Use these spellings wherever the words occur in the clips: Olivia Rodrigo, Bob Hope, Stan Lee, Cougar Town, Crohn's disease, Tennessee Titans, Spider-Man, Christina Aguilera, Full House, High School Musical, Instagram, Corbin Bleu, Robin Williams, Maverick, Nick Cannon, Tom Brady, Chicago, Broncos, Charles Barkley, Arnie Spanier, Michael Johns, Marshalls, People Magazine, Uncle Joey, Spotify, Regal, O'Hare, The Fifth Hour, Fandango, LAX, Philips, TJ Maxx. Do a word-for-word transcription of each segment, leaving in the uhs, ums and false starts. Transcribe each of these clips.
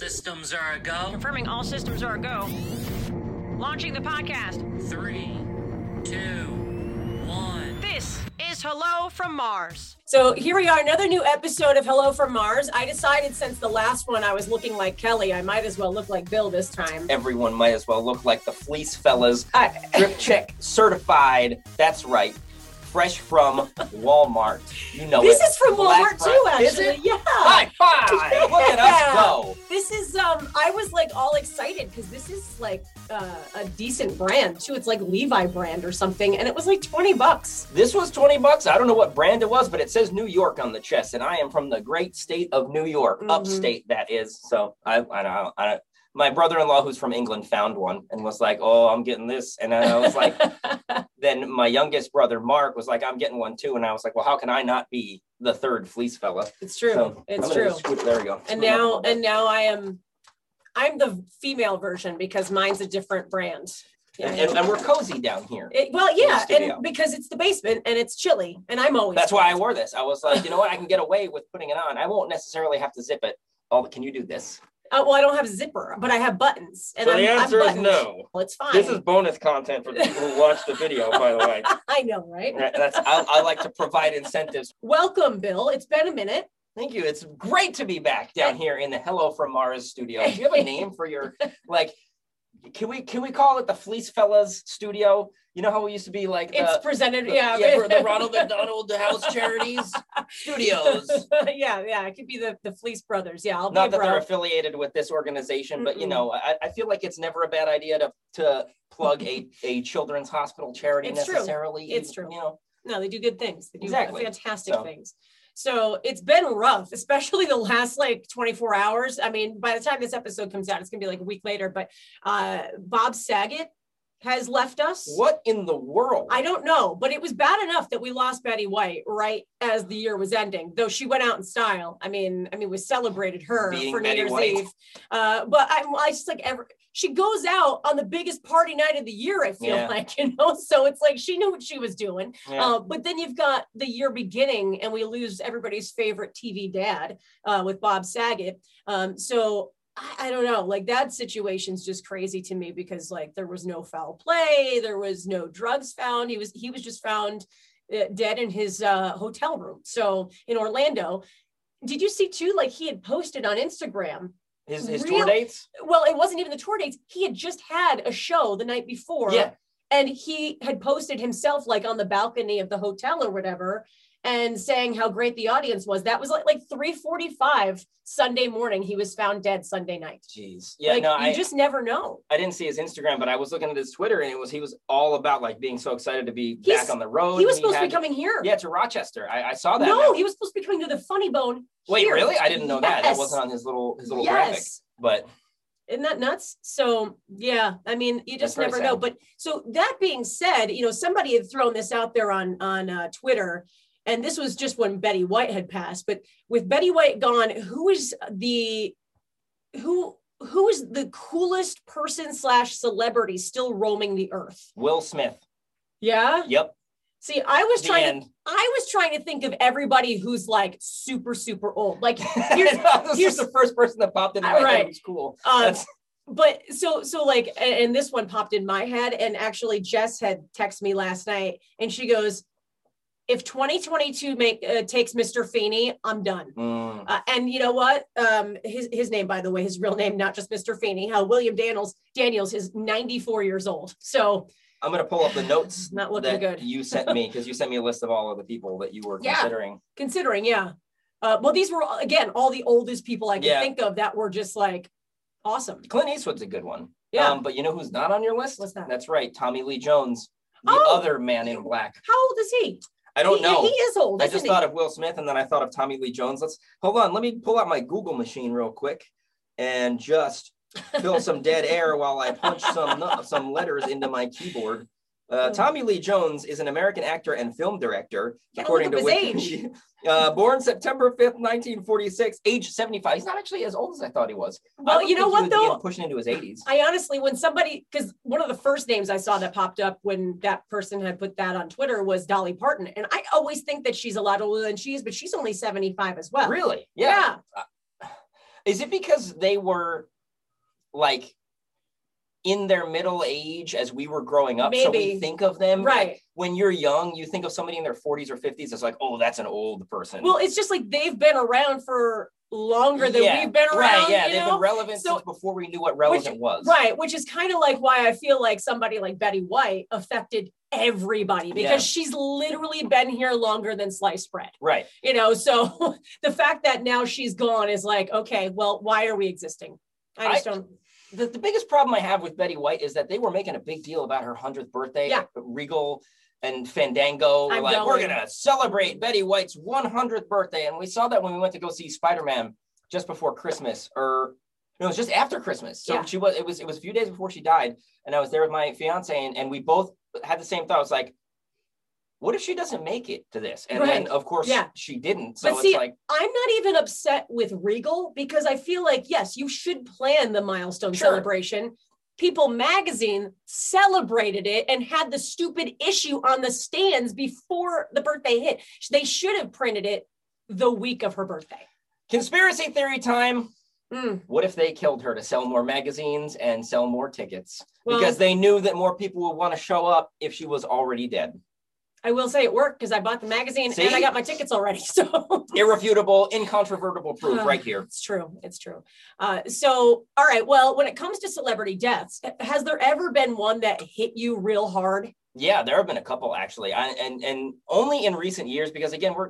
systems are a-go. Confirming all systems are a-go. Launching the podcast. Three, two, one. This is Hello from Mars. So here we are, another new episode of Hello from Mars. I decided since the last one I was looking like Kelly, I might as well look like Bill this time. Everyone might as well look like the Fleece Fellas. I- Drip check certified. That's right. Fresh from Walmart. You know this it. This is from Walmart Black too, Friday. Actually. Is it? Yeah. High five! Yeah. Look at us go. This is, um, I was like all excited because this is like uh, a decent brand too. It's like Levi brand or something. And it was like twenty bucks. This was twenty bucks. I don't know what brand it was, but it says New York on the chest. And I am from the great state of New York, mm-hmm. upstate that is. So I, I don't, I don't. My brother-in-law, who's from England, found one and was like, oh, I'm getting this. And I was like, then my youngest brother, Mark, was like, I'm getting one too. And I was like, well, how can I not be the third Fleece Fella? It's true. So it's true. Scoop, there we go. And now, and now I am, I'm the female version because mine's a different brand. Yeah. And, and, and we're cozy down here. It, well, yeah, and because it's the basement and it's chilly and I'm always. That's cold. Why I wore this. I was like, you know what? I can get away with putting it on. I won't necessarily have to zip it. Oh, can you do this? Uh, well, I don't have a zipper, but I have buttons. And so I'm, the answer I'm is no. Well, it's fine. This is bonus content for the people who watch the video, by the way. I know, right? That's, I, I like to provide incentives. Welcome, Bill. It's been a minute. Thank you. It's great to be back down here in the Hello from Mars studio. Do you have a name for your, like, can we can we call it the Fleece Fellas studio? You know how we used to be like the, it's presented the, yeah, yeah for the Ronald McDonald House Charities Studios. Yeah, yeah, it could be the, the Fleece Brothers. Yeah, I'll be not that they're affiliated with this organization, mm-hmm. but you know, I, I feel like it's never a bad idea to to plug a, a children's hospital charity it's necessarily. True. It's true. You know, no, they do good things. They do exactly. fantastic so. things. So it's been rough, especially the last like twenty-four hours. I mean, by the time this episode comes out, it's gonna be like a week later, but uh, Bob Saget has left us. What in the world? I don't know, but it was bad enough that we lost Betty White right as the year was ending, though she went out in style. I mean, I mean, we celebrated her Being for Betty New Year's White. Eve. Uh, but I, I just like, every, she goes out on the biggest party night of the year, I feel yeah. like, you know? So it's like, she knew what she was doing. Yeah. Uh, but then you've got the year beginning and we lose everybody's favorite T V dad uh, with Bob Saget. Um, so I don't know, like that situation's just crazy to me because like there was no foul play, there was no drugs found. He was he was just found dead in his uh, hotel room. So in Orlando, did you see too? Like he had posted on Instagram his his real, tour dates. Well, it wasn't even the tour dates. He had just had a show the night before, yeah. and he had posted himself like on the balcony of the hotel or whatever. And saying how great the audience was. That was like, like three forty-five Sunday morning. He was found dead Sunday night. Jeez. Yeah, like, no, you I, just never know. I didn't see his Instagram, but I was looking at his Twitter and it was, he was all about like being so excited to be He's, back on the road. He was supposed he had, to be coming here. Yeah, to Rochester. I, I saw that. No, he was supposed to be coming to the Funny Bone. Wait, here. Really? I didn't know yes. that. That wasn't on his little, his little yes. graphic, but. Isn't that nuts? So, yeah, I mean, you just never sad. Know. But so that being said, you know, somebody had thrown this out there on, on uh, Twitter. And this was just when Betty White had passed, but with Betty White gone, who is the, who, who is the coolest person slash celebrity still roaming the earth? Will Smith. Yeah. Yep. See, I was the trying end. to, I was trying to think of everybody who's like super, super old. Like here's, no, here's the first person that popped into my right. head. It was cool. Um, but so, so like, and, and this one popped in my head and actually Jess had texted me last night and she goes, if twenty twenty-two make, uh, takes Mister Feeney, I'm done. Mm. Uh, and you know what? Um, his his name, by the way, his real name, not just Mister Feeney. How William Daniels Daniels is ninety-four years old. So I'm gonna pull up the notes. Not looking that good. You sent me because you sent me a list of all of the people that you were yeah, considering. Considering, yeah. Uh, well, these were again all the oldest people I could yeah. think of that were just like awesome. Clint Eastwood's a good one. Yeah. Um, but you know who's not on your list? What's that? That's right, Tommy Lee Jones, the oh, other man in black. How old is he? I don't he, know. He is old. I just he? thought of Will Smith and then I thought of Tommy Lee Jones. Let's hold on. Let me pull out my Google machine real quick and just fill some dead air while I punch some some letters into my keyboard. Uh, Tommy Lee Jones is an American actor and film director, yeah, according to Wikipedia. Uh, born September fifth, nineteen forty-six, age seventy-five. He's not actually as old as I thought he was. Well, you know what though? He was pushing into his eighties. I honestly, when somebody, because one of the first names I saw that popped up when that person had put that on Twitter was Dolly Parton, and I always think that she's a lot older than she is, but she's only seventy-five as well. Really? Yeah. yeah. Is it because they were like in their middle age as we were growing up? Maybe. So we think of them right like, when you're young, you think of somebody in their forties or fifties as like, oh, that's an old person. Well, it's just like they've been around for longer than yeah, we've been around. Right, yeah, you they've know? been relevant so, since before we knew what relevant which, was. Right, which is kind of like why I feel like somebody like Betty White affected everybody, because yeah. she's literally been here longer than sliced bread. Right. You know, so the fact that now she's gone is like, okay, well, why are we existing? I just I, don't... The, the biggest problem I have with Betty White is that they were making a big deal about her hundredth birthday. Yeah. Regal and Fandango were I'm like, going. we're going to celebrate Betty White's hundredth birthday. And we saw that when we went to go see Spider-Man just before Christmas, or no, it was just after Christmas. So yeah. she was, it was, it was a few days before she died. And I was there with my fiance, and, and we both had the same thought. I was like, what if she doesn't make it to this? And right. then of course yeah. she didn't. So but see, it's like, I'm not even upset with Regal, because I feel like, yes, you should plan the milestone sure. celebration. People magazine celebrated it and had the stupid issue on the stands before the birthday hit. They should have printed it the week of her birthday. Conspiracy theory time. Mm. What if they killed her to sell more magazines and sell more tickets? Well, because they knew that more people would want to show up if she was already dead. I will say it worked, because I bought the magazine See? and I got my tickets already. So irrefutable, incontrovertible proof uh, right here. It's true. It's true. Uh, so, all right. Well, when it comes to celebrity deaths, has there ever been one that hit you real hard? Yeah, there have been a couple, actually. I, and, and only in recent years, because again, we're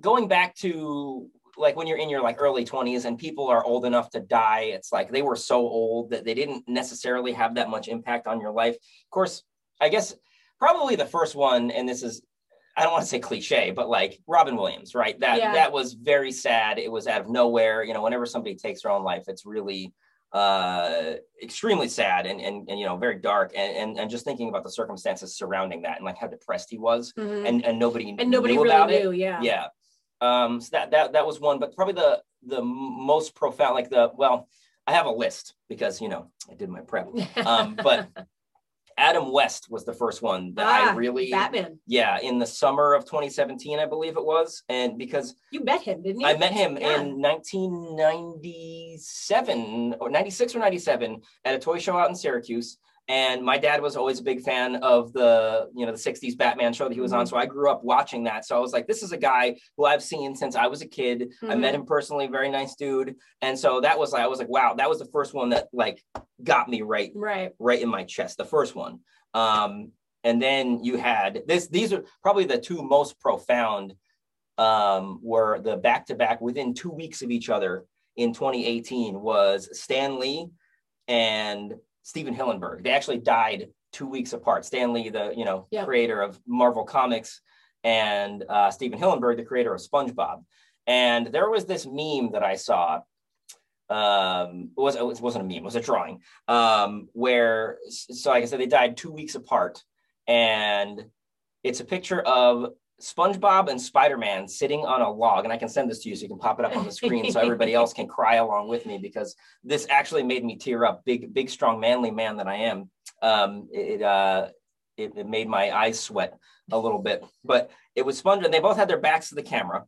going back to like when you're in your like early twenties and people are old enough to die. It's like they were so old that they didn't necessarily have that much impact on your life. Of course, I guess... probably the first one, and this is, I don't want to say cliche, but like Robin Williams, right? That yeah. that was very sad. It was out of nowhere. You know, whenever somebody takes their own life, it's really uh, extremely sad and, and, and, you know, very dark. And, and and just thinking about the circumstances surrounding that and like how depressed he was mm-hmm. and, and nobody and nobody knew really about knew, it. Yeah. Yeah. Um, so that, that, that was one, but probably the, the most profound, like the, well, I have a list because, you know, I did my prep, um, but Adam West was the first one that ah, I really, Batman. yeah, in the summer of twenty seventeen, I believe it was. And because you met him, didn't you? I met him yeah. in nineteen ninety-seven or ninety-six or ninety-seven at a toy show out in Syracuse. And my dad was always a big fan of the, you know, the sixties Batman show that he was mm-hmm. on. So I grew up watching that. So I was like, this is a guy who I've seen since I was a kid. Mm-hmm. I met him personally, very nice dude. And so that was like, I was like, wow, that was the first one that like got me right, right, right in my chest, the first one. Um, and then you had this, these are probably the two most profound um, were the back-to-back within two weeks of each other in twenty eighteen was Stan Lee and Steven Hillenburg. They actually died two weeks apart. Stan Lee, the you know yep. creator of Marvel Comics, and uh, Steven Hillenburg, the creator of SpongeBob. And there was this meme that I saw. Um, it, was, it wasn't a meme. It was a drawing. Um, where, so like I said, they died two weeks apart. And it's a picture of SpongeBob and Spider-Man sitting on a log, and I can send this to you so you can pop it up on the screen so everybody else can cry along with me, because this actually made me tear up. Big, big, strong, manly man that I am. Um, it, uh, it it made my eyes sweat a little bit, but it was Sponge, and they both had their backs to the camera,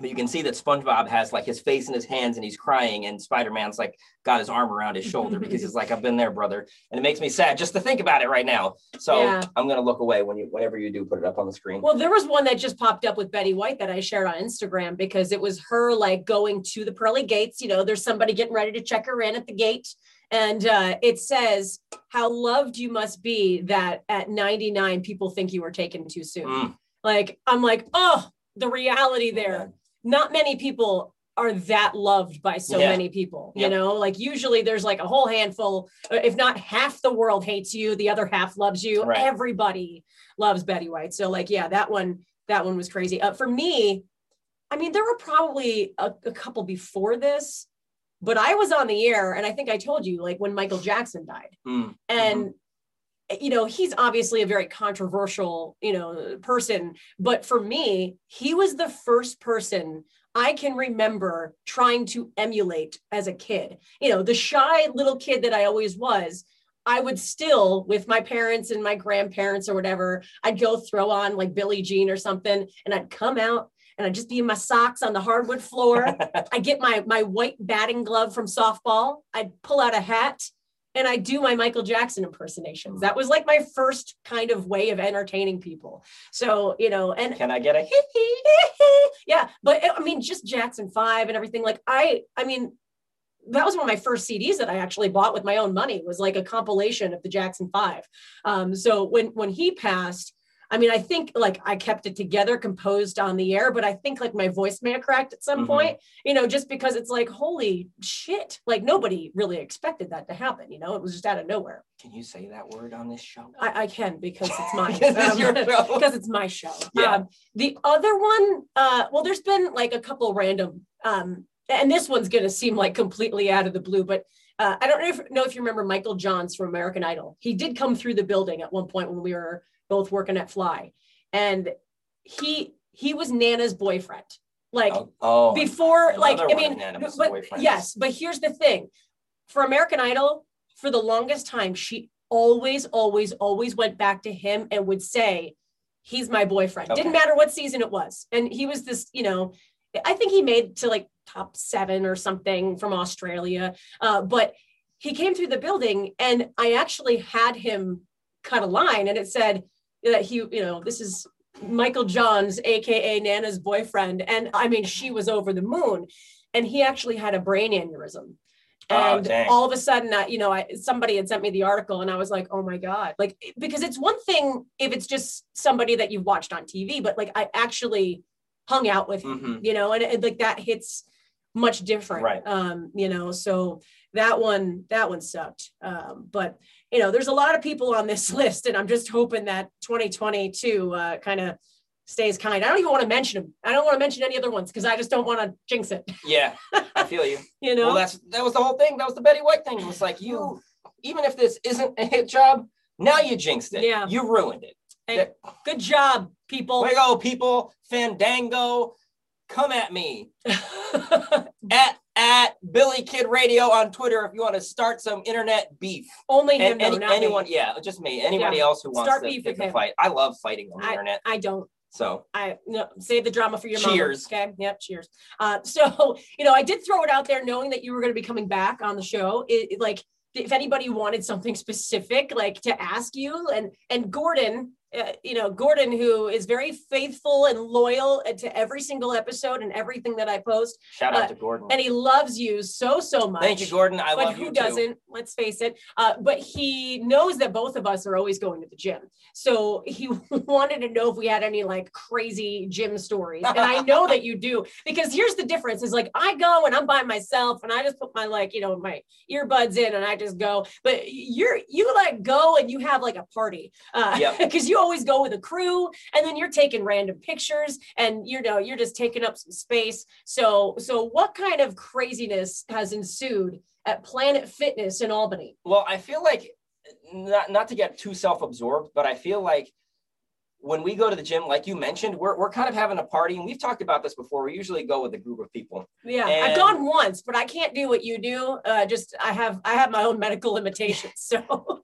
but you can see that SpongeBob has like his face in his hands and he's crying, and Spider-Man's like got his arm around his shoulder because he's like, I've been there, brother. And it makes me sad just to think about it right now. So yeah. I'm going to look away when you, whenever you do put it up on the screen. Well, there was one that just popped up with Betty White that I shared on Instagram, because it was her like going to the pearly gates. You know, there's somebody getting ready to check her in at the gate. And uh, it says, how loved you must be that at ninety-nine, people think you were taken too soon. Mm. Like, I'm like, oh, the reality there. Yeah. Not many people are that loved by so yeah. many people, you yep. know, like usually there's like a whole handful, if not half the world hates you, the other half loves you. Right. Everybody loves Betty White. So like, yeah, that one, that one was crazy. Uh, for me, I mean, there were probably a, a couple before this, but I was on the air, and I think I told you, like when Michael Jackson died mm. and mm-hmm. you know, he's obviously a very controversial, you know, person, but for me, he was the first person I can remember trying to emulate as a kid. You know, the shy little kid that I always was, I would still, with my parents and my grandparents or whatever, I'd go throw on like Billie Jean or something, and I'd come out and I'd just be in my socks on the hardwood floor. I get my, my white batting glove from softball. I'd pull out a hat and I do my Michael Jackson impersonations. That was like my first kind of way of entertaining people. So, you know, and can I get a yeah, but I mean, just Jackson five and everything. Like I, I mean, that was one of my first C Ds that I actually bought with my own money, was like a compilation of the Jackson five. Um, so when, when he passed, I mean, I think like I kept it together, composed on the air, but I think like my voice may have cracked at some mm-hmm. point, you know, just because it's like, holy shit, like nobody really expected that to happen. You know, it was just out of nowhere. Can you say that word on this show? I, I can, because it's mine. Because um, it's your show. Because it's my show. Yeah. Um, the other one, uh, well, there's been like a couple random, um, and this one's going to seem like completely out of the blue, but uh, I don't know if, know if you remember Michael Johns from American Idol. He did come through the building at one point when we were both working at Fly, and he he was Nana's boyfriend, like oh, oh, before like I mean but boyfriends. Yes, but here's the thing, for American Idol, for the longest time, she always always always went back to him and would say, he's my boyfriend. Okay. Didn't matter what season it was, and he was this, you know, I think he made to like top seven or something from Australia, uh but he came through the building and I actually had him cut a line, and it said that he, you know, this is Michael Johns, A K A Nana's boyfriend. And I mean, she was over the moon, and he actually had a brain aneurysm. And oh, all of a sudden, I, you know, I, somebody had sent me the article and I was like, oh my God, like, because it's one thing if it's just somebody that you've watched on T V, but like I actually hung out with him, mm-hmm. you know, and it, like that hits much different, right. um, you know, so that one, that one sucked. Um, but, you know, there's a lot of people on this list, and I'm just hoping that twenty twenty-two uh, kind of stays kind. I don't even want to mention them. I don't want to mention any other ones because I just don't want to jinx it. Yeah, I feel you. You know, well, that's, that was the whole thing. That was the Betty White thing. It was like, you, even if this isn't a hit job, now you jinxed it. Yeah. You ruined it. Hey, that, good job, people. Way to go, people. Fandango, come at me. at at Billy Kid Radio on Twitter if you want to start some internet beef. Only him, and, no, any, not anyone. Me. Yeah, just me. Anybody yeah. else who wants start to pick a fight. I love fighting on the I, internet. I don't. So I no, save the drama for your mom. Cheers. Mama, okay. Yep. Cheers. Uh, so you know, I did throw it out there, knowing that you were going to be coming back on the show. It, it, like, if anybody wanted something specific, like to ask you, and and Gordon. Uh, you know, Gordon, who is very faithful and loyal to every single episode and everything that I post. Shout out uh, to Gordon. And he loves you so, so much. Thank you, Gordon. I but love you, too. But who doesn't? Let's face it. Uh, but he knows that both of us are always going to the gym. So he wanted to know if we had any, like, crazy gym stories. And I know that you do. Because here's the difference. Is like, I go and I'm by myself and I just put my, like, you know, my earbuds in and I just go. But you're, you, like, go and you have, like, a party. Uh, yep. Because you always go with a crew, and then you're taking random pictures, and you know, you're just taking up some space. So, so what kind of craziness has ensued at Planet Fitness in Albany? Well, I feel like not not to get too self-absorbed, but I feel like when we go to the gym, like you mentioned, we're we're kind of having a party, and we've talked about this before. We usually go with a group of people. Yeah, and I've gone once, but I can't do what you do. Uh, just I have I have my own medical limitations, so.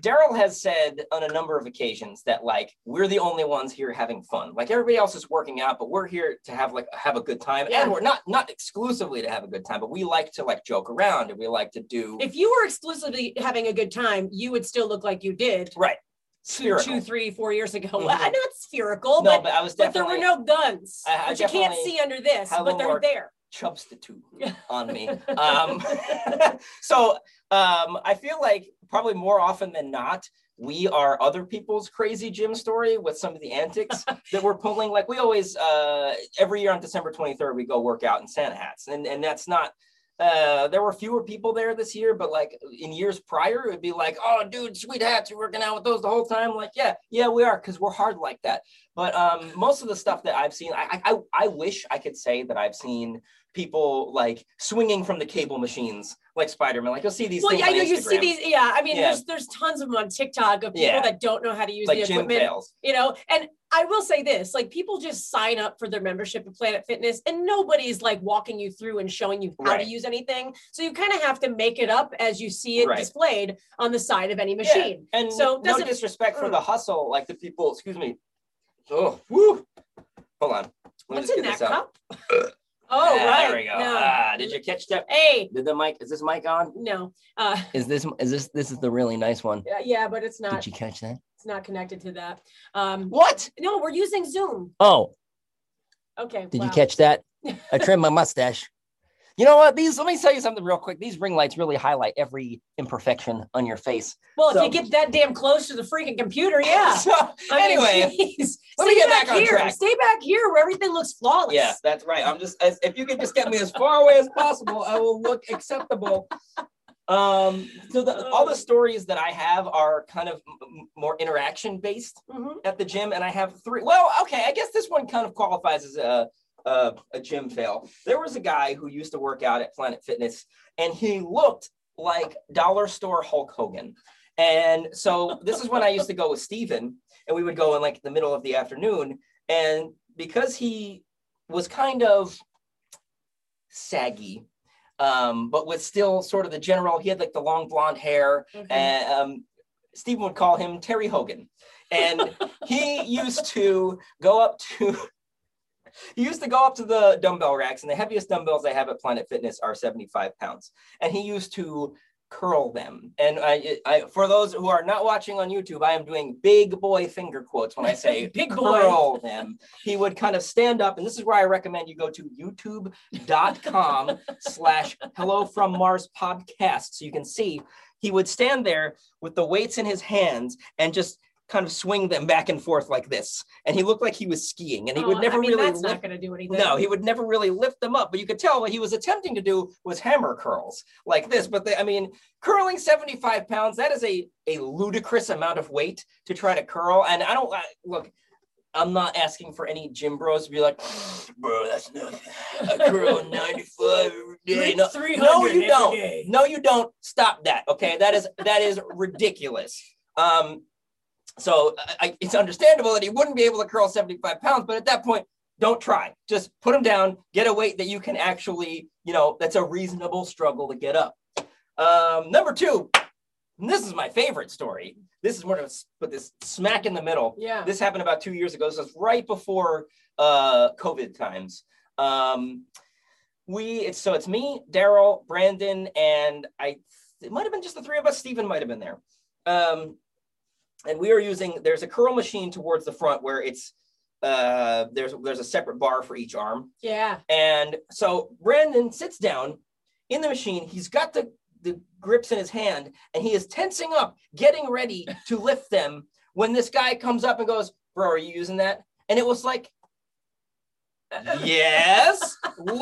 Daryl has said on a number of occasions that like we're the only ones here having fun. Like everybody else is working out, but we're here to have like have a good time. Yeah. And we're not not exclusively to have a good time, but we like to like joke around and we like to do. If you were exclusively having a good time, you would still look like you did. Right. Spherical. Two, three, four years ago. Mm-hmm. Well, not spherical, no, but, but, I was but there were no guns, I, I which you can't see under this, but they're there. Chubstitute on me. Um, so um, I feel like probably more often than not, we are other people's crazy gym story with some of the antics that we're pulling. Like we always, uh, every year on December twenty-third, we go work out in Santa hats. And, and that's not, uh, there were fewer people there this year, but like in years prior, it would be like, oh, dude, sweet hats, you're working out with those the whole time. Like, yeah, yeah, we are, because we're hard like that. But um, most of the stuff that I've seen, I, I, I wish I could say that I've seen people like swinging from the cable machines like Spider-Man. Like you'll see these well, things yeah, on Instagram. You see these, yeah, I mean, yeah. there's there's tons of them on TikTok of people yeah. that don't know how to use like the equipment, fails. You know, and I will say this, like people just sign up for their membership at Planet Fitness and nobody's like walking you through and showing you how right. to use anything. So you kind of have to make it up as you see it right. displayed on the side of any machine. Yeah. And so no disrespect mm. for the hustle, like the people, excuse me. Oh, woo. Hold on. We'll What's in that cup? Oh, yeah, right. There we go. No. Ah, did you catch that? Hey. Did the mic, is this mic on? No. Uh, is this, is this, this is the really nice one. Uh, yeah, but it's not. Did you catch that? It's not connected to that. Um, what? No, we're using Zoom. Oh. Okay. Did wow. you catch that? I trimmed my mustache. You know what? These, let me tell you something real quick. These ring lights really highlight every imperfection on your face. Well, so, if you get that damn close to the freaking computer, yeah. So, I mean, anyway, geez. let me Stay get back, back on here. track. Stay back here where everything looks flawless. Yeah, that's right. I'm just, as, if you could just get me as far away as possible, I will look acceptable. Um, so the, all the stories that I have are kind of m- more interaction based mm-hmm. at the gym. And I have three. Well, okay. I guess this one kind of qualifies as a, Uh, a gym fail. There was a guy who used to work out at Planet Fitness, and he looked like dollar store Hulk Hogan. And so this is when I used to go with Steven, and we would go in like the middle of the afternoon. And because he was kind of saggy, um, but with still sort of the general, he had like the long blonde hair, mm-hmm. and um, Steven would call him Terry Hogan. And he used to go up to He used to go up to the dumbbell racks, and the heaviest dumbbells they have at Planet Fitness are seventy-five pounds. And he used to curl them. And I, I, for those who are not watching on YouTube, I am doing big boy finger quotes when I say big curl boy. them. He would kind of stand up, and this is where I recommend you go to youtube dot com slash Hello from Mars podcast. So you can see he would stand there with the weights in his hands and just kind of swing them back and forth like this, and he looked like he was skiing, and he oh, would never I mean, really that's lift, not going to do anything. No, he would never really lift them up, but you could tell what he was attempting to do was hammer curls like this. But they, I mean, curling seventy-five pounds, that is a a ludicrous amount of weight to try to curl. And I don't I, look I'm not asking for any gym bros to be like, bro, that's nothing. I curl ninety-five every day. No, no you don't. Day. No, you don't. Stop that. Okay, that is that is ridiculous. Um, So I, it's understandable that he wouldn't be able to curl seventy-five pounds, but at that point, don't try. Just put him down, get a weight that you can actually, you know, that's a reasonable struggle to get up. Um, number two, and this is my favorite story. This is one of us, but this smack in the middle. Yeah. This happened about two years ago. This was right before uh, COVID times. Um, we, it's, so it's me, Daryl, Brandon, and I, it might've been just the three of us. Steven might've been there. Um, And we are using, there's a curl machine towards the front where it's, uh, there's there's a separate bar for each arm. Yeah. And so Brandon sits down in the machine. He's got the, the grips in his hand, and he is tensing up, getting ready to lift them when this guy comes up and goes, bro, are you using that? And it was like, yes,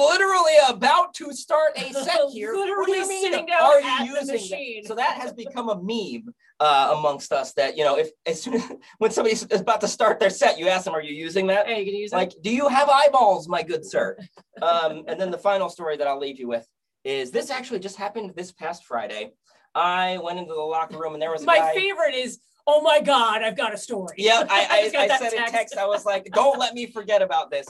literally about to start a set here. Literally sitting down Are at you using the machine. That? So that has become a meme uh, amongst us that, you know, if as soon as when somebody's about to start their set, you ask them, are you using that? Hey, you can use like, it? Do you have eyeballs, my good sir? Um, and then the final story that I'll leave you with is this actually just happened this past Friday. I went into the locker room and there was a my guy, favorite is. Oh my God, I've got a story. Yeah, I, I, I, I sent a text. I was like, don't let me forget about this.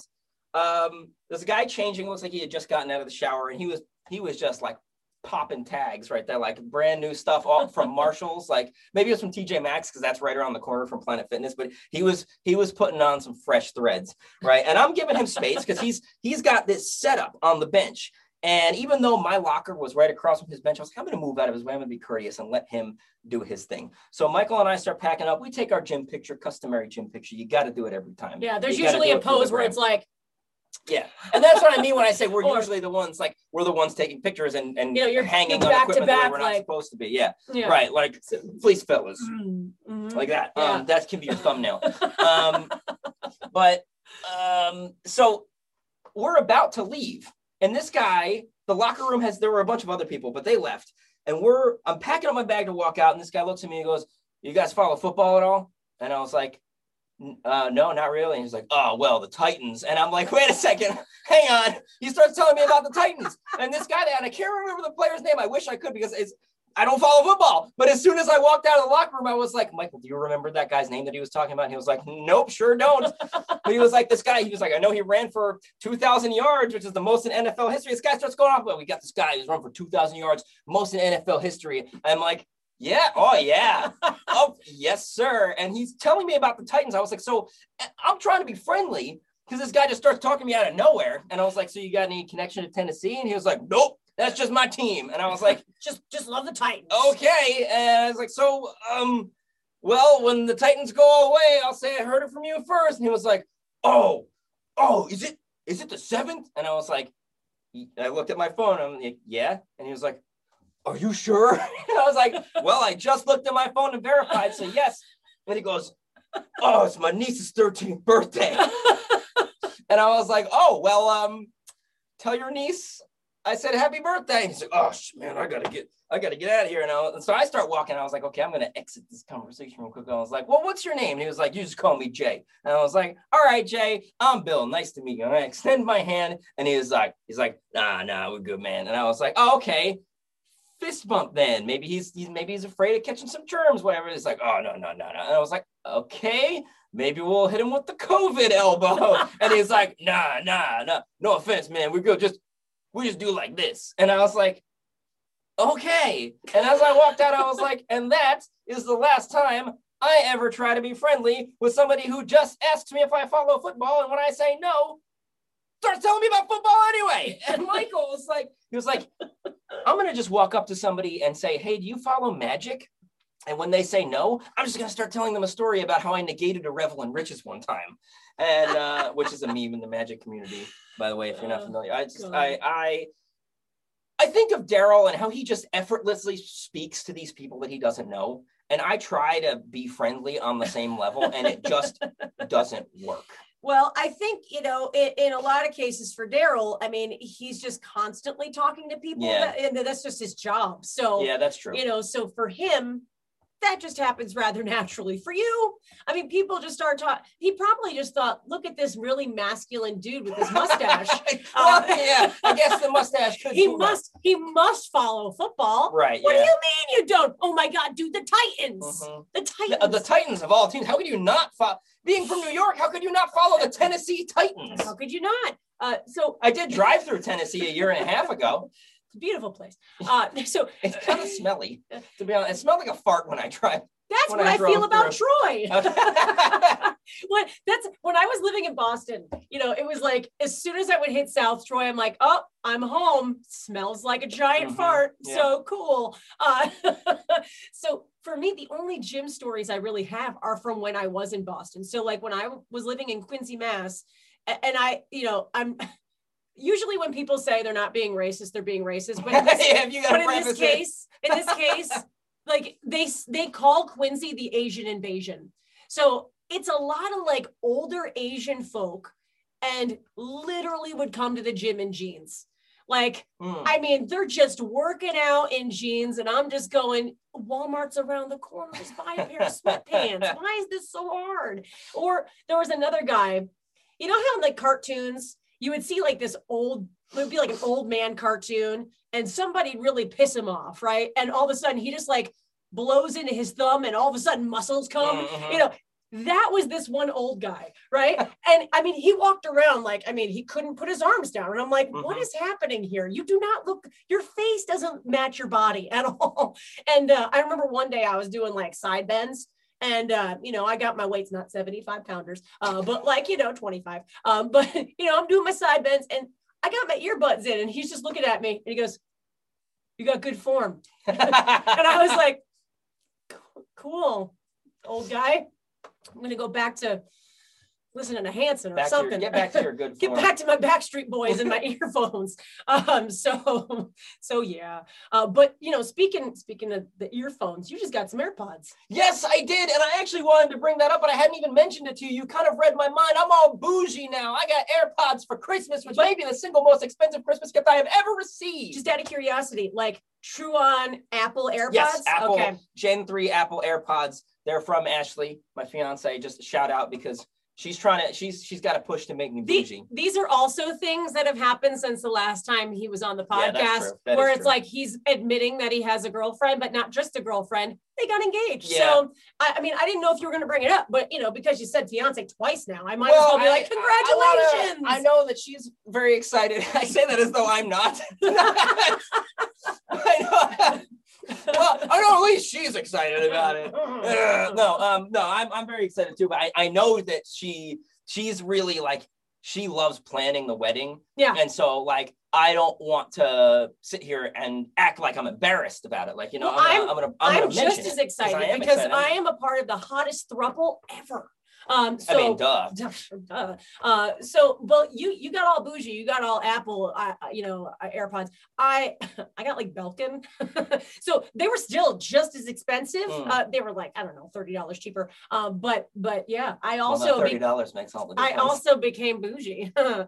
Um, there's a guy changing, looks like he had just gotten out of the shower, and he was, he was just like popping tags right there, like brand new stuff all from Marshalls, like maybe it was from T J Maxx, because that's right around the corner from Planet Fitness, but he was, he was putting on some fresh threads, right? And I'm giving him space because he's, he's got this setup on the bench. And even though my locker was right across from his bench, I was like, I'm going to move out of his way. I'm going to be courteous and let him do his thing. So Michael and I start packing up. We take our gym picture, customary gym picture. You got to do it every time. Yeah. There's usually a pose where it's like, yeah, and that's what I mean when I say we're or, usually the ones like we're the ones taking pictures and and you know, you're hanging you're back on equipment to back, that we're not like, supposed to be. Yeah, yeah. Right. Like police fellas, mm-hmm. like that. Yeah. Um, that can be your thumbnail. um, but um, so we're about to leave, and this guy, the locker room has there were a bunch of other people, but they left, and we're I'm packing up my bag to walk out, and this guy looks at me and goes, "You guys follow football at all?" And I was like. Uh, no, not really. And he's like, oh, well, the Titans. And I'm like, wait a second, hang on. He starts telling me about the Titans. And this guy, and I can't remember the player's name. I wish I could because it's, I don't follow football. But as soon as I walked out of the locker room, I was like, Michael, do you remember that guy's name that he was talking about? And he was like, nope, sure don't. But he was like, this guy, he was like, I know he ran for two thousand yards, which is the most in N F L history. This guy starts going off, well, we got this guy who's run for two thousand yards, most in N F L history. I'm like, yeah. Oh, yeah. Oh, yes, sir. And he's telling me about the Titans. I was like, so I'm trying to be friendly, because this guy just starts talking to me out of nowhere. And I was like, so you got any connection to Tennessee? And he was like, nope, that's just my team. And I was like, just just love the Titans. Okay. And I was like, so, um, well, when the Titans go away, I'll say I heard it from you first. And he was like, oh, oh, is it is it the seventh? And I was like, I looked at my phone. And I'm like, yeah. And he was like, are you sure? And I was like, well, I just looked at my phone and verified. So yes. And he goes, oh, it's my niece's thirteenth birthday. And I was like, oh, well, um, tell your niece I said happy birthday. And he's like, oh, man, I got to get, I got to get out of here. And, I, and so I start walking. I was like, okay, I'm going to exit this conversation real quick. I was like, well, what's your name? And he was like, you just call me Jay. And I was like, all right, Jay, I'm Bill. Nice to meet you. And I extend my hand. And he was like, he's like, nah, nah, we're good, man. And I was like, oh, okay. Fist bump then. Maybe he's, he's maybe he's afraid of catching some germs, whatever. It's like, oh, no, no, no, no. And I was like, okay, maybe we'll hit him with the COVID elbow. And he's like, nah, nah, nah. No offense, man. We're good. Just, we just do like this. And I was like, okay. And as I walked out, I was like, and that is the last time I ever try to be friendly with somebody who just asks me if I follow football. And when I say no, starts telling me about football anyway. And Michael was like, he was like, I'm going to just walk up to somebody and say, hey, do you follow magic? And when they say no, I'm just going to start telling them a story about how I negated a Revel in Riches one time. And uh, which is a meme in the magic community, by the way, if you're not familiar. I just, I, I, I think of Daryl and how he just effortlessly speaks to these people that he doesn't know. And I try to be friendly on the same level and it just doesn't work. Well, I think, you know, in, in a lot of cases for Daryl, I mean, he's just constantly talking to people yeah. that, and that's just his job. So, yeah, that's true. You know, so for him, that just happens rather naturally. For you, I mean, people just start talking. He probably just thought, look at this really masculine dude with his mustache. Well, uh, yeah, I guess the mustache could he must up. He must follow football. Right. What yeah. do you mean you don't? Oh my God, dude, the Titans. Mm-hmm. The Titans. The, uh, the Titans of all teams. How could you not follow? Being from New York, how could you not follow the Tennessee Titans? How could you not? Uh, so I did drive through Tennessee a year and a half ago. It's a beautiful place. Uh, so it's kind of smelly, to be honest. It smelled like a fart when I tried. That's what I, I feel about through. Troy. when, that's when I was living in Boston, you know, it was like, as soon as I would hit South Troy, I'm like, oh, I'm home. Smells like a giant mm-hmm. fart. Yeah. So cool. Uh, so for me, the only gym stories I really have are from when I was in Boston. So like when I was living in Quincy, Mass, and I, you know, I'm usually when people say they're not being racist, they're being racist. But in this, yeah, you but in this case, in this case, like they, they call Quincy the Asian invasion. So it's a lot of like older Asian folk and literally would come to the gym in jeans. Like, mm. I mean, they're just working out in jeans and I'm just going, Walmart's around the corner, just buy a pair of sweatpants. Why is this so hard? Or there was another guy, you know how in like cartoons, you would see like this old, it would be like an old man cartoon and somebody really piss him off, right? And all of a sudden he just like blows into his thumb and all of a sudden muscles come, mm-hmm. you know, that was this one old guy, right? And I mean, he walked around like, I mean, he couldn't put his arms down. And I'm like, mm-hmm. what is happening here? You do not look, your face doesn't match your body at all. And uh, I remember one day I was doing like side bends and, uh, you know, I got my weights, not seventy-five pounders, uh, but like, you know, twenty-five. Um, but, you know, I'm doing my side bends and I got my earbuds in and he's just looking at me and he goes, you got good form. And I was like, cool, old guy. I'm going to go back to listening to Hanson or back something. To your, get back to your good form. Get back to my Backstreet Boys and my earphones. Um, so, so yeah. Uh, but, you know, speaking speaking of the earphones, you just got some AirPods. Yes, I did. And I actually wanted to bring that up, but I hadn't even mentioned it to you. You kind of read my mind. I'm all bougie now. I got AirPods for Christmas, which may be the single most expensive Christmas gift I have ever received. Just out of curiosity, like true on Apple AirPods? Yes, Apple, okay. Gen three Apple AirPods. They're from Ashley, my fiance. Just a shout out because she's trying to, she's she's got a push to make me bougie. These, these are also things that have happened since the last time he was on the podcast, yeah, that where it's true. Like he's admitting that he has a girlfriend, but not just a girlfriend. They got engaged. Yeah. So, I, I mean, I didn't know if you were going to bring it up, but, you know, because you said fiance twice now, I might well, as well be I, like, congratulations. I, wanna, I know that she's very excited. I say that as though I'm not. I know. Well, I know at least she's excited about it. Uh, no, um, no, I'm I'm very excited too. But I, I know that she she's really like she loves planning the wedding. Yeah. And so like, I don't want to sit here and act like I'm embarrassed about it. Like, you know, well, I'm, I'm, I'm, gonna, I'm, I'm gonna just as excited I because excited. I am a part of the hottest throuple ever. Um, so, I mean, duh. duh. Uh, so, well, you, you got all bougie, you got all Apple, uh, you know, uh, AirPods. I, I got like Belkin. So they were still just as expensive. Mm. Uh, they were like, I don't know, thirty dollars cheaper. Um, uh, but, but yeah, I also, well, thirty dollars be- makes all the difference. I also became bougie. uh,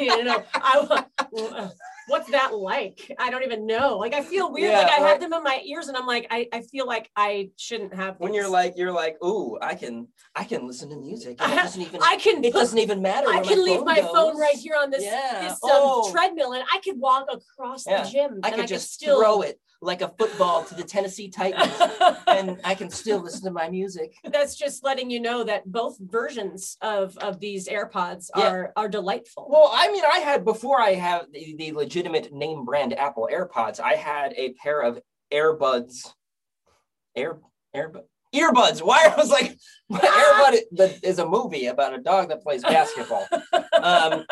you know, I, uh, what's that like? I don't even know. Like, I feel weird. Yeah, like I right. have them in my ears and I'm like, I, I feel like I shouldn't have. When you're like, you're like, ooh, I can, I can listen to music. It doesn't even, I can, it doesn't even matter. I can my leave phone my goes. phone right here on this, yeah. this um, oh. treadmill and I could walk across yeah. the gym. I could just still throw it like a football to the Tennessee Titans and I can still listen to my music. That's just letting you know that both versions of, of these AirPods yeah. are, are delightful. Well, I mean, I had, before I have the, the legitimate name brand Apple AirPods, I had a pair of AirBuds, Air, AirBuds. Earbuds. Why I was like, ah! Airbud is a movie about a dog that plays basketball. Um,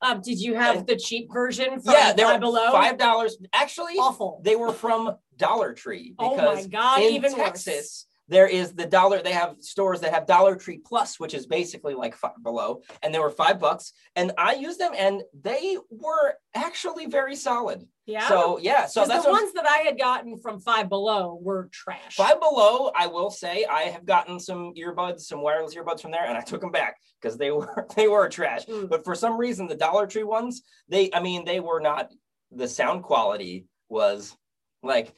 um, did you have and, the cheap version? From yeah, they were five dollars. Actually, awful. They were from Dollar Tree because oh my God, in even Texas worse. There is the dollar. They have stores that have Dollar Tree Plus, which is basically like Five Below, and they were five bucks. And I used them, and they were actually very solid. Yeah. So yeah. So that's the ones that I had gotten from Five Below were trash. Five Below, I will say, I have gotten some earbuds, some wireless earbuds from there, and I took them back because they were they were trash. Mm. But for some reason, the Dollar Tree ones, they, I mean, they were not. The sound quality was like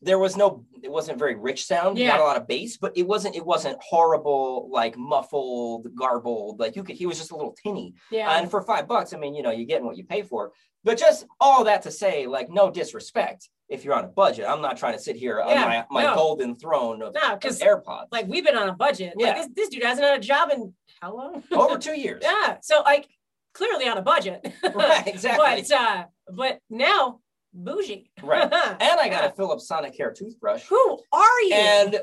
there was no. It wasn't very rich sound. Yeah. Not a lot of bass, but it wasn't. It wasn't horrible, like muffled, garbled. Like you could. He was just a little tinny. Yeah. And for five bucks, I mean, you know, you're getting what you pay for. But just all that to say, like, no disrespect if you're on a budget. I'm not trying to sit here on yeah, my, my no. golden throne of, no, of AirPods. Like, we've been on a budget. Yeah. Like, this, this dude hasn't had a job in how long? Over two years. Yeah. So, like, clearly on a budget. Right, exactly. But, uh, but now, bougie. Right. And I got yeah. a Philips Sonicare toothbrush. Who are you? And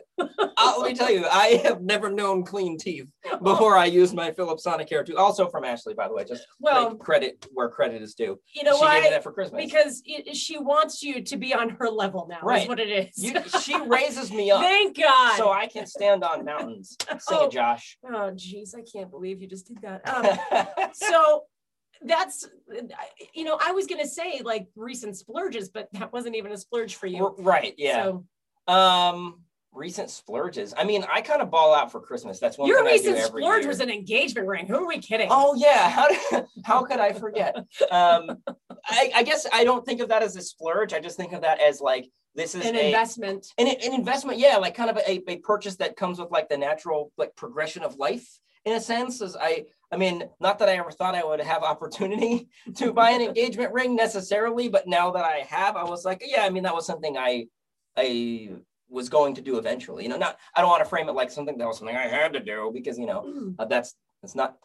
I'll, let me tell you, I have never known clean teeth before I used my Philips Sonicare tooth. Also from Ashley, by the way, just well, like credit where credit is due. You know she why? She gave me that for Christmas. Because it, she wants you to be on her level now, right. is what it is. You, she raises me up. Thank God. So I can stand on mountains. Sing oh, it, Josh. Oh, geez. I can't believe you just did that. Um, so that's, you know, I was going to say like recent splurges, but that wasn't even a splurge for you. Right. Yeah. So. Um, recent splurges. I mean, I kind of ball out for Christmas. That's one Your thing I do every year. Your recent splurge was an engagement ring. Who are we kidding? Oh yeah. How, do, how could I forget? um, I, I guess I don't think of that as a splurge. I just think of that as like, this is an a, investment, an, an investment. Yeah. Like kind of a, a purchase that comes with like the natural, like progression of life in a sense is I, I mean, not that I ever thought I would have opportunity to buy an engagement ring necessarily, but now that I have, I was like, yeah, I mean, that was something I, I was going to do eventually, you know, not, I don't want to frame it like something that was something I had to do because, you know, uh, that's, that's not,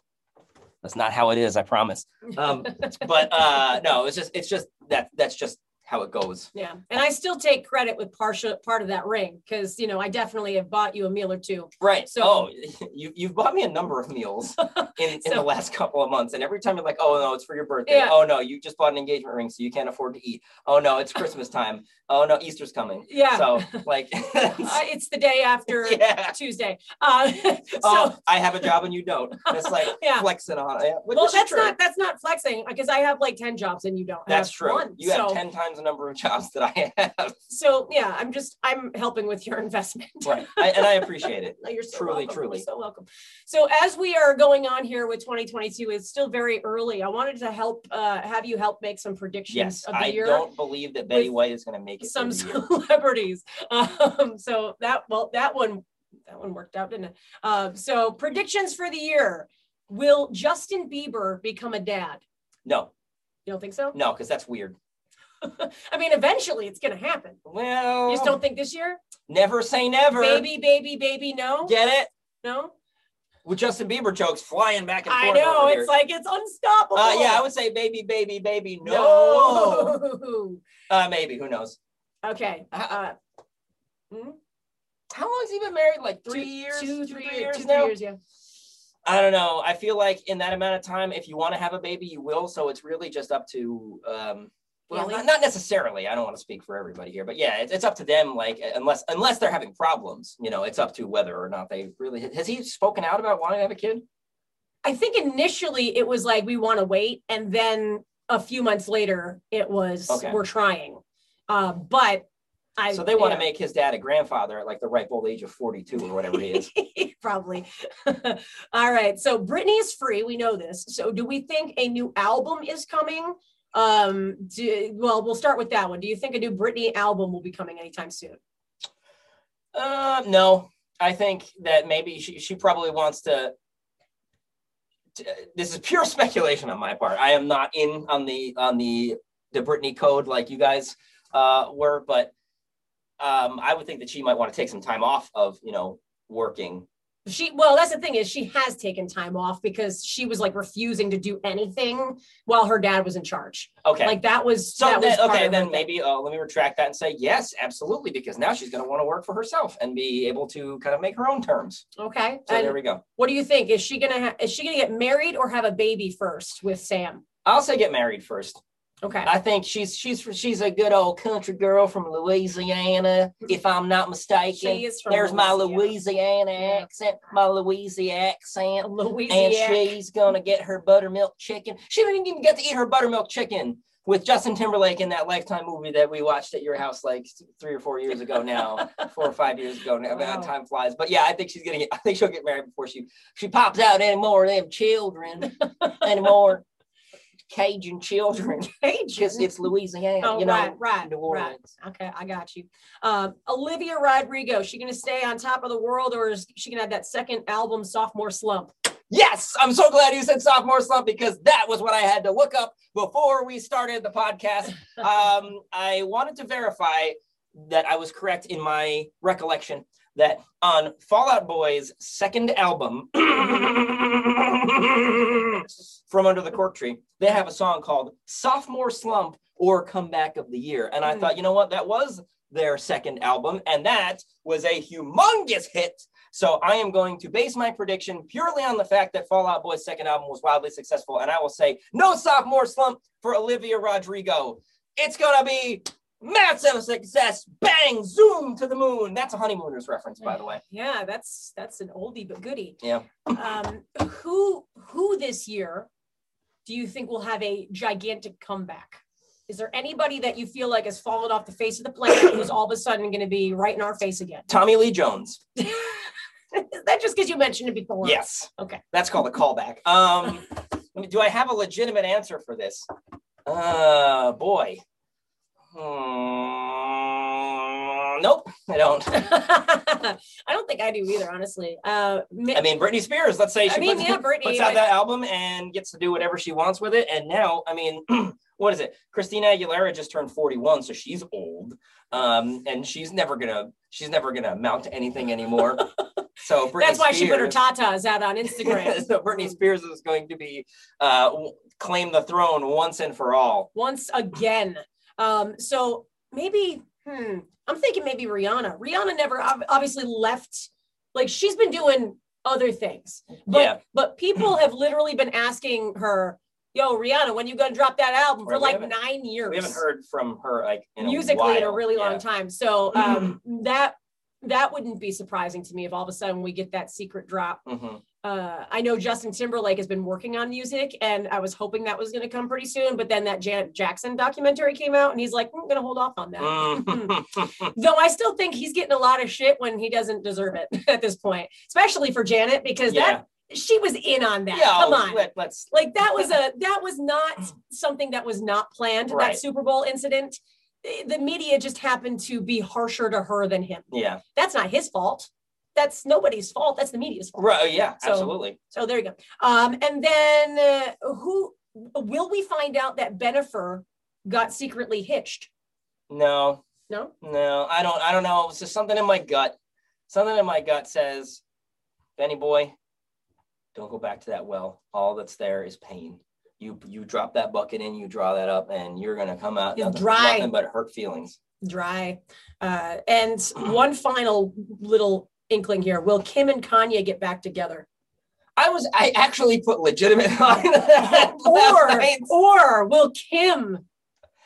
that's not how it is. I promise. Um, but uh, no, it's just, it's just that, that's just how it goes. Yeah. And I still take credit with partial part of that ring. Cause you know, I definitely have bought you a meal or two. Right. So oh, you, you've bought me a number of meals in, so, in the last couple of months. And every time you're like, oh no, it's for your birthday. Yeah. Oh no, you just bought an engagement ring. So you can't afford to eat. Oh no, it's Christmas time. Oh no, Easter's coming. Yeah. So like, uh, it's the day after yeah. Tuesday. Uh, so oh, I have a job and you don't. It's like yeah. flexing on it. Well, that's not, that's not flexing because I have like ten jobs and you don't. That's true. One, you so. have ten times the number of jobs that I have. So yeah, I'm just, I'm helping with your investment. Right, I, and I appreciate it. No, you're so truly, welcome. truly. You're so welcome. So as we are going on here with twenty twenty-two, it's still very early. I wanted to help, uh, have you help make some predictions yes, of the I year. I don't believe that Betty White is going to make it. Some celebrities. Um, so that, well, that one, that one worked out, didn't it? Uh, so predictions for the year. Will Justin Bieber become a dad? No. You don't think so? No, because that's weird. I mean, eventually it's going to happen. Well, you just don't think this year? Never say never. Baby, baby, baby, no. Get it? No? With Justin Bieber jokes flying back and forth. I know. It's here. Like, it's unstoppable. Uh, yeah, I would say baby, baby, baby, no. no. Uh, maybe. Who knows? Okay. Uh, hmm? How long has he been married? Like three two, years? Two, three, three years, two, three now? years, yeah. I don't know. I feel like in that amount of time, if you want to have a baby, you will. So it's really just up to, um, well, not, not necessarily. I don't want to speak for everybody here, but yeah, it's, it's up to them. Like, unless, unless they're having problems, you know, it's up to whether or not they really, has he spoken out about wanting to have a kid? I think initially it was like, we want to wait. And then a few months later it was, okay, we're trying. Uh, but I, so they want yeah. to make his dad a grandfather at like the ripe old age of forty-two or whatever he is. Probably. All right. So Britney is free. We know this. So do we think a new album is coming? Um, do, well, we'll start with that one. Do you think a new Britney album will be coming anytime soon? Uh, no, I think that maybe she, she probably wants to, to, this is pure speculation on my part. I am not in on the, on the, the Britney code like you guys uh, were, but Um, I would think that she might want to take some time off of, you know, working. She, well, that's the thing is she has taken time off because she was like refusing to do anything while her dad was in charge. Okay. Like that was, so that then, was okay. Then maybe uh, let me retract that and say, yes, absolutely. Because now she's going to want to work for herself and be able to kind of make her own terms. Okay. So and there we go. What do you think? Is she going to, ha- is she going to get married or have a baby first with Sam? I'll say get married first. Okay. I think she's she's she's a good old country girl from Louisiana, if I'm not mistaken. She is from There's Louisiana. my Louisiana yeah. accent, my Louisiana accent. Louisiana. And she's gonna get her buttermilk chicken. She didn't even get to eat her buttermilk chicken with Justin Timberlake in that Lifetime movie that we watched at your house like three or four years ago now, four or five years ago now. Wow. Time flies. But yeah, I think she's gonna get I think she'll get married before she she pops out any more of them children anymore. Cajun children. Cajun. It's, it's Louisiana. Oh, you know, right, right, New Orleans. Right. Okay, I got you. Um, Olivia Rodrigo, she going to stay on top of the world or is she going to have that second album, Sophomore Slump? Yes, I'm so glad you said Sophomore Slump because that was what I had to look up before we started the podcast. um, I wanted to verify that I was correct in my recollection that on Fall Out Boy's second album, From Under the Cork Tree, they have a song called Sophomore Slump or Comeback of the Year. And I mm. thought, you know what? That was their second album. And that was a humongous hit. So I am going to base my prediction purely on the fact that Fall Out Boy's second album was wildly successful. And I will say no sophomore slump for Olivia Rodrigo. It's going to be massive success. Bang, zoom to the moon. That's a Honeymooners reference, by the way. Yeah, that's that's an oldie but goodie. Yeah. um, who who this year do you think will have a gigantic comeback? Is there anybody that you feel like has fallen off the face of the planet who's all of a sudden going to be right in our face again? Tommy Lee Jones. Is that just because you mentioned it before? Yes. Okay. That's called a callback. Um, do I have a legitimate answer for this? Uh, boy. Hmm, nope, I don't. I don't think I do either, honestly. Uh, mi- I mean, Britney Spears, let's say she I mean, puts, yeah, Britney, puts out I- that album and gets to do whatever she wants with it. And now, I mean, what is it? Christina Aguilera just turned forty-one, so she's old. Um, and she's never gonna, she's never gonna amount to anything anymore. So Britney That's why Spears, she put her tatas out on Instagram. So Britney Spears is going to be uh, claim the throne once and for all. Once again. Um, so maybe, hmm, I'm thinking maybe Rihanna. Rihanna never obviously left, like she's been doing other things, but, yeah. but people have literally been asking her, yo, Rihanna, when are you going to drop that album for like nine years? We haven't heard from her like in musically a while. in a really yeah. long time. So, um, that, that wouldn't be surprising to me if all of a sudden we get that secret drop. Mm-hmm. Uh, I know Justin Timberlake has been working on music and I was hoping that was going to come pretty soon, but then that Janet Jackson documentary came out and he's like, I'm going to hold off on that. Though I still think he's getting a lot of shit when he doesn't deserve it at this point, especially for Janet, because yeah. that she was in on that. Yeah, come on. Let, let's like that was a, that was not something that was not planned. Right. That Super Bowl incident, the media just happened to be harsher to her than him. Yeah. That's not his fault. That's nobody's fault. That's the media's fault. Right. Yeah, so, absolutely. So there you go. Um, and then uh, who will we find out that Bennifer got secretly hitched? No, no, no, I don't. I don't know. It's just something in my gut. Something in my gut says, Benny boy, don't go back to that well. All that's there is pain. You, you drop that bucket in, you draw that up and you're going to come out nothing, dry. nothing but hurt feelings. Dry. Uh, and one final little inkling here. Will Kim and Kanye get back together? I was, I actually put legitimate on that. Or, or will Kim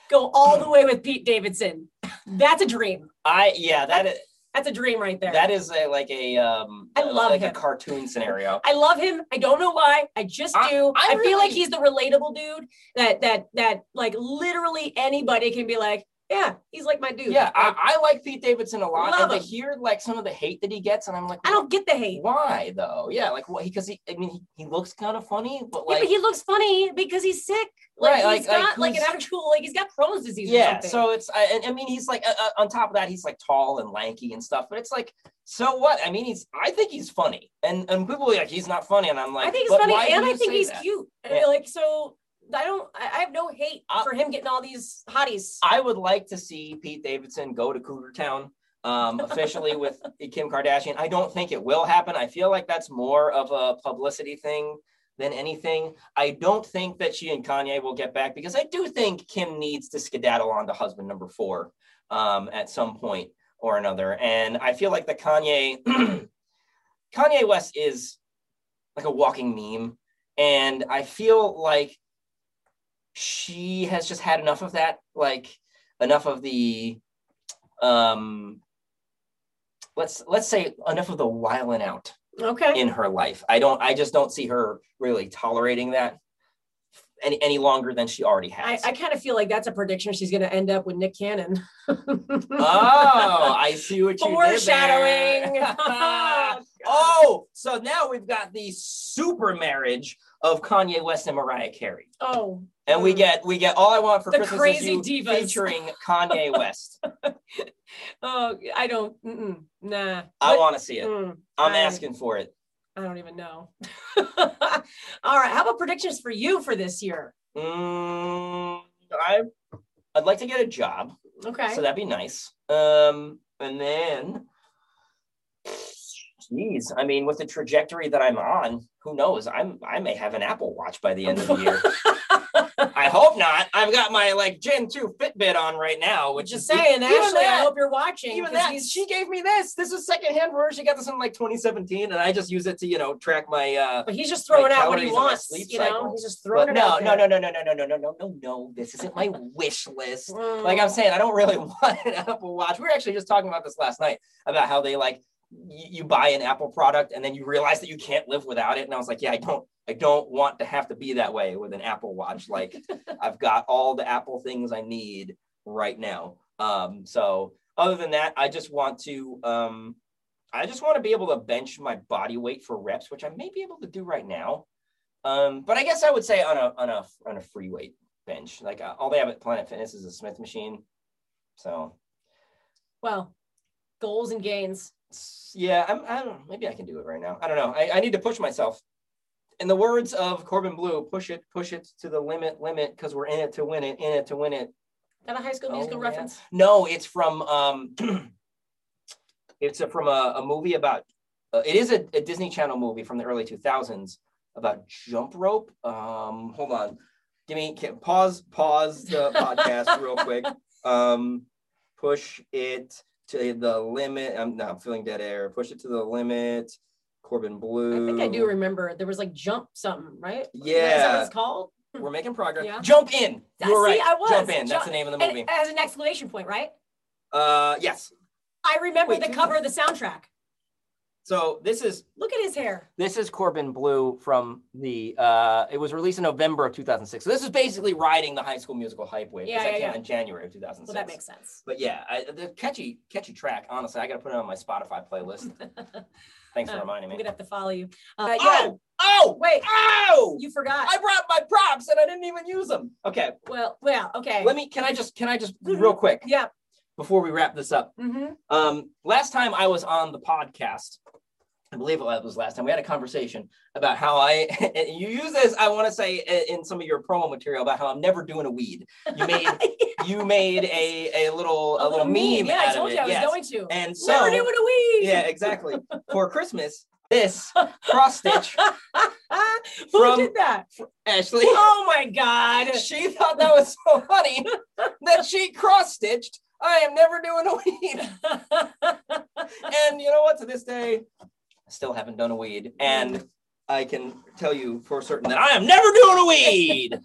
go all the way with Pete Davidson? That's a dream. I, yeah, that is. That's a dream right there. That is a, like a, um, I love like him. a cartoon scenario. I love him. I don't know why. I just I, do. I, I really... feel like he's the relatable dude that, that, that like literally anybody can be like, yeah, he's like my dude. Yeah, like, I, I like Pete Davidson a lot. Love and to hear like some of the hate that he gets, and I'm like, well, I don't get the hate. Why though? Yeah, like what? Well, because he, I mean, he, he looks kind of funny, but like yeah, but he looks funny because he's sick. Like right, he's like, got like, like an actual like he's got Crohn's disease. Yeah, or something. So it's I, I mean he's like uh, uh, on top of that he's like tall and lanky and stuff, but it's like so what? I mean he's I think he's funny, and and people are like he's not funny, and I'm like I think he's funny, and I think he's that? cute. Yeah. And like so. I don't, I have no hate for him getting all these hotties. I would like to see Pete Davidson go to Cougar Town um, officially with Kim Kardashian. I don't think it will happen. I feel like that's more of a publicity thing than anything. I don't think that she and Kanye will get back because I do think Kim needs to skedaddle on to husband number four um, at some point or another. And I feel like the Kanye, Kanye West is like a walking meme. And I feel like she has just had enough of that, like enough of the, um, let's, let's say enough of the wiling out okay. in her life. I don't, I just don't see her really tolerating that any, any longer than she already has. I, I kind of feel like that's a prediction. She's going to end up with Nick Cannon. Oh, I see what you did there. Foreshadowing. Oh, so now we've got the super marriage of Kanye West and Mariah Carey. Oh. And we get we get all I want for the Christmas crazy is you divas. Featuring Kanye West. Oh, I don't. Mm-mm, nah. I want to see it. Mm, I'm I, asking for it. I don't even know. All right. How about predictions for you for this year? Mm, I I'd like to get a job. Okay. So that'd be nice. Um, and then. Jeez, I mean, with the trajectory that I'm on, who knows? I'm I may have an Apple Watch by the end of the year. I hope not. I've got my like Gen two Fitbit on right now, which just is saying. Ashley, that, I hope you're watching. Even that, he's... she gave me this. This was secondhand for her. She got this in like twenty seventeen, and I just use it to you know track my. Uh, but he's just throwing out what he wants. You know, cycle. He's just throwing but it no, out. No, no, no, no, no, no, no, no, no, no, no. This isn't my wish list. Like I'm saying, I don't really want an Apple Watch. We were actually just talking about this last night about how they like. You buy an Apple product and then you realize that you can't live without it. And I was like, yeah, I don't, I don't want to have to be that way with an Apple Watch. Like I've got all the Apple things I need right now. Um, so other than that, I just want to, um, I just want to be able to bench my body weight for reps, which I may be able to do right now. Um, but I guess I would say on a, on a, on a free weight bench, like uh, all they have at Planet Fitness is a Smith machine. So. Well, goals and gains. Yeah, I'm, I don't know. Maybe I can do it right now. I don't know. I, I need to push myself. In the words of Corbin Bleu, push it, push it to the limit, limit, because we're in it to win it, in it to win it. Is that a High School Musical oh, yeah. reference? No, it's from um, it's a, from a, a movie about. Uh, it is a, a Disney Channel movie from the early two thousands about jump rope. Um, hold on, give me pause, pause the podcast real quick. Um, push it. To the limit. I'm not feeling dead air. Push it to the limit. Corbin Bleu. I think I do remember. There was like jump something, right? Yeah. Is that what it's called? We're making progress. Yeah. Jump in. You were right. See, I was. Jump in. Jump. That's the name of the movie. It has an exclamation point, right? Uh, yes. I remember Wait, the cover of the soundtrack. So this is. Look at his hair. This is Corbin Bleu from the. Uh, it was released in November of two thousand six. So this is basically riding the High School Musical hype wave. Yeah, yeah, that came yeah. in January of two thousand six. Well, that makes sense. But yeah, I, the catchy, catchy track. Honestly, I got to put it on my Spotify playlist. Thanks for reminding me. I'm gonna have to follow you. Uh, yeah. Oh, oh, wait. Oh, you forgot. I brought my props and I didn't even use them. Okay. Well, well, okay. Let me. Can I just? Can I just real quick? Yeah. Before we wrap this up, mm-hmm. um, last time I was on the podcast, I believe it was last time, we had a conversation about how I, you use this, I want to say in some of your promo material about how I'm never doing a weed. You made yeah. you made a, a little a, a little, little meme, meme yeah, out I told of you it. I was yes. going to. And so, never doing a weed. Yeah, exactly. For Christmas, this cross stitch. Who from did that? Ashley. Oh my God. She thought that was so funny that she cross stitched. I am never doing a weed. And you know what? To this day, I still haven't done a weed. And I can tell you for certain that I am never doing a weed.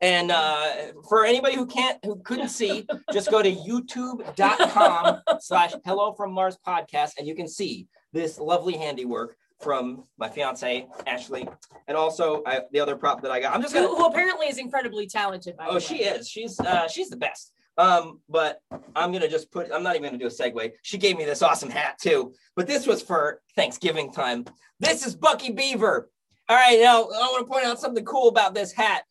And uh, for anybody who can't, who couldn't see, just go to youtube.com slash Hello from Mars podcast. And you can see this lovely handiwork from my fiance, Ashley. And also I, the other prop that I got, I'm just gonna- who, who apparently is incredibly talented. By oh, she is. She's uh, she's the best. Um, but I'm going to just put, I'm not even going to do a segue. She gave me this awesome hat too, but this was for Thanksgiving time. This is Bucky Beaver. All right. Now I want to point out something cool about this hat.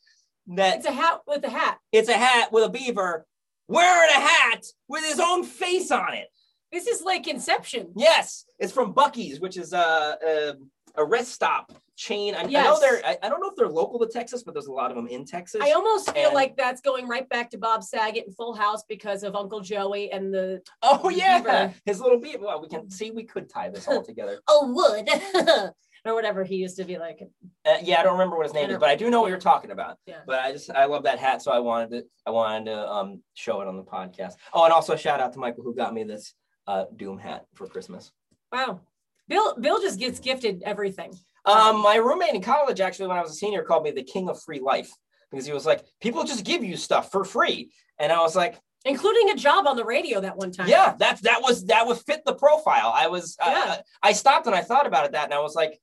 That it's a hat with a hat. It's a hat with a beaver wearing a hat with his own face on it. This is like Inception. Yes. It's from Bucky's, which is a, a, a rest stop chain. I, yes. I know they're, I, I don't know if they're local to Texas, but there's a lot of them in Texas. I almost feel and, like that's going right back to Bob Saget and Full House because of Uncle Joey and the oh yeah beaver. His little beaver. Well, we can see we could tie this all together. Oh wood or whatever he used to be like. Uh, yeah, I don't remember what his name is, but I do know what you're talking about. Yeah. But I just I love that hat, so I wanted to I wanted to um show it on the podcast. Oh, and also shout out to Michael who got me this uh Doom hat for Christmas. Wow, Bill Bill just gets gifted everything. Um, my roommate in college, actually, when I was a senior, called me the king of free life because he was like, people just give you stuff for free. And I was like, including a job on the radio that one time. Yeah, that, that was, that would fit the profile. I was, yeah. uh, I stopped and I thought about it that, and I was like,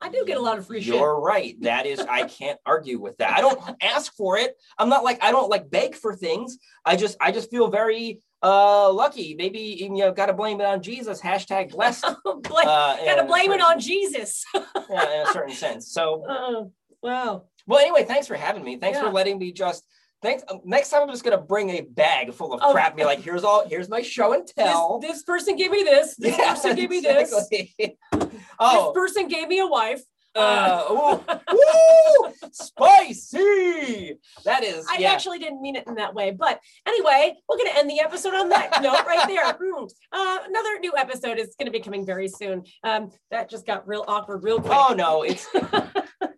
I do get a lot of free shit. You're right. That is, I can't argue with that. I don't ask for it. I'm not like, I don't like beg for things. I just, I just feel very uh lucky. Maybe, you know, gotta blame it on Jesus. Hashtag blessed. Blame, uh, gotta blame certain, it on Jesus. Yeah, in a certain sense. So, uh, wow. Well, anyway, thanks for having me. Thanks yeah. for letting me just, thanks. Next time I'm just gonna bring a bag full of oh. crap and be like, here's all, here's my show and tell. This, this person gave me this. This yeah, person gave exactly. me this. Oh. This person gave me a wife. Uh, ooh, ooh, spicy. That is. I yeah. actually didn't mean it in that way, but anyway, we're going to end the episode on that note right there. Mm. Uh, another new episode is going to be coming very soon. Um, that just got real awkward, real quick. Oh no, it's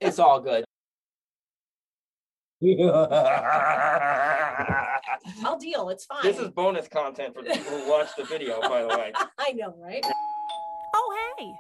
it's all good. I'll deal. It's fine. This is bonus content for people who watch the video, by the way. I know, right? Oh hey.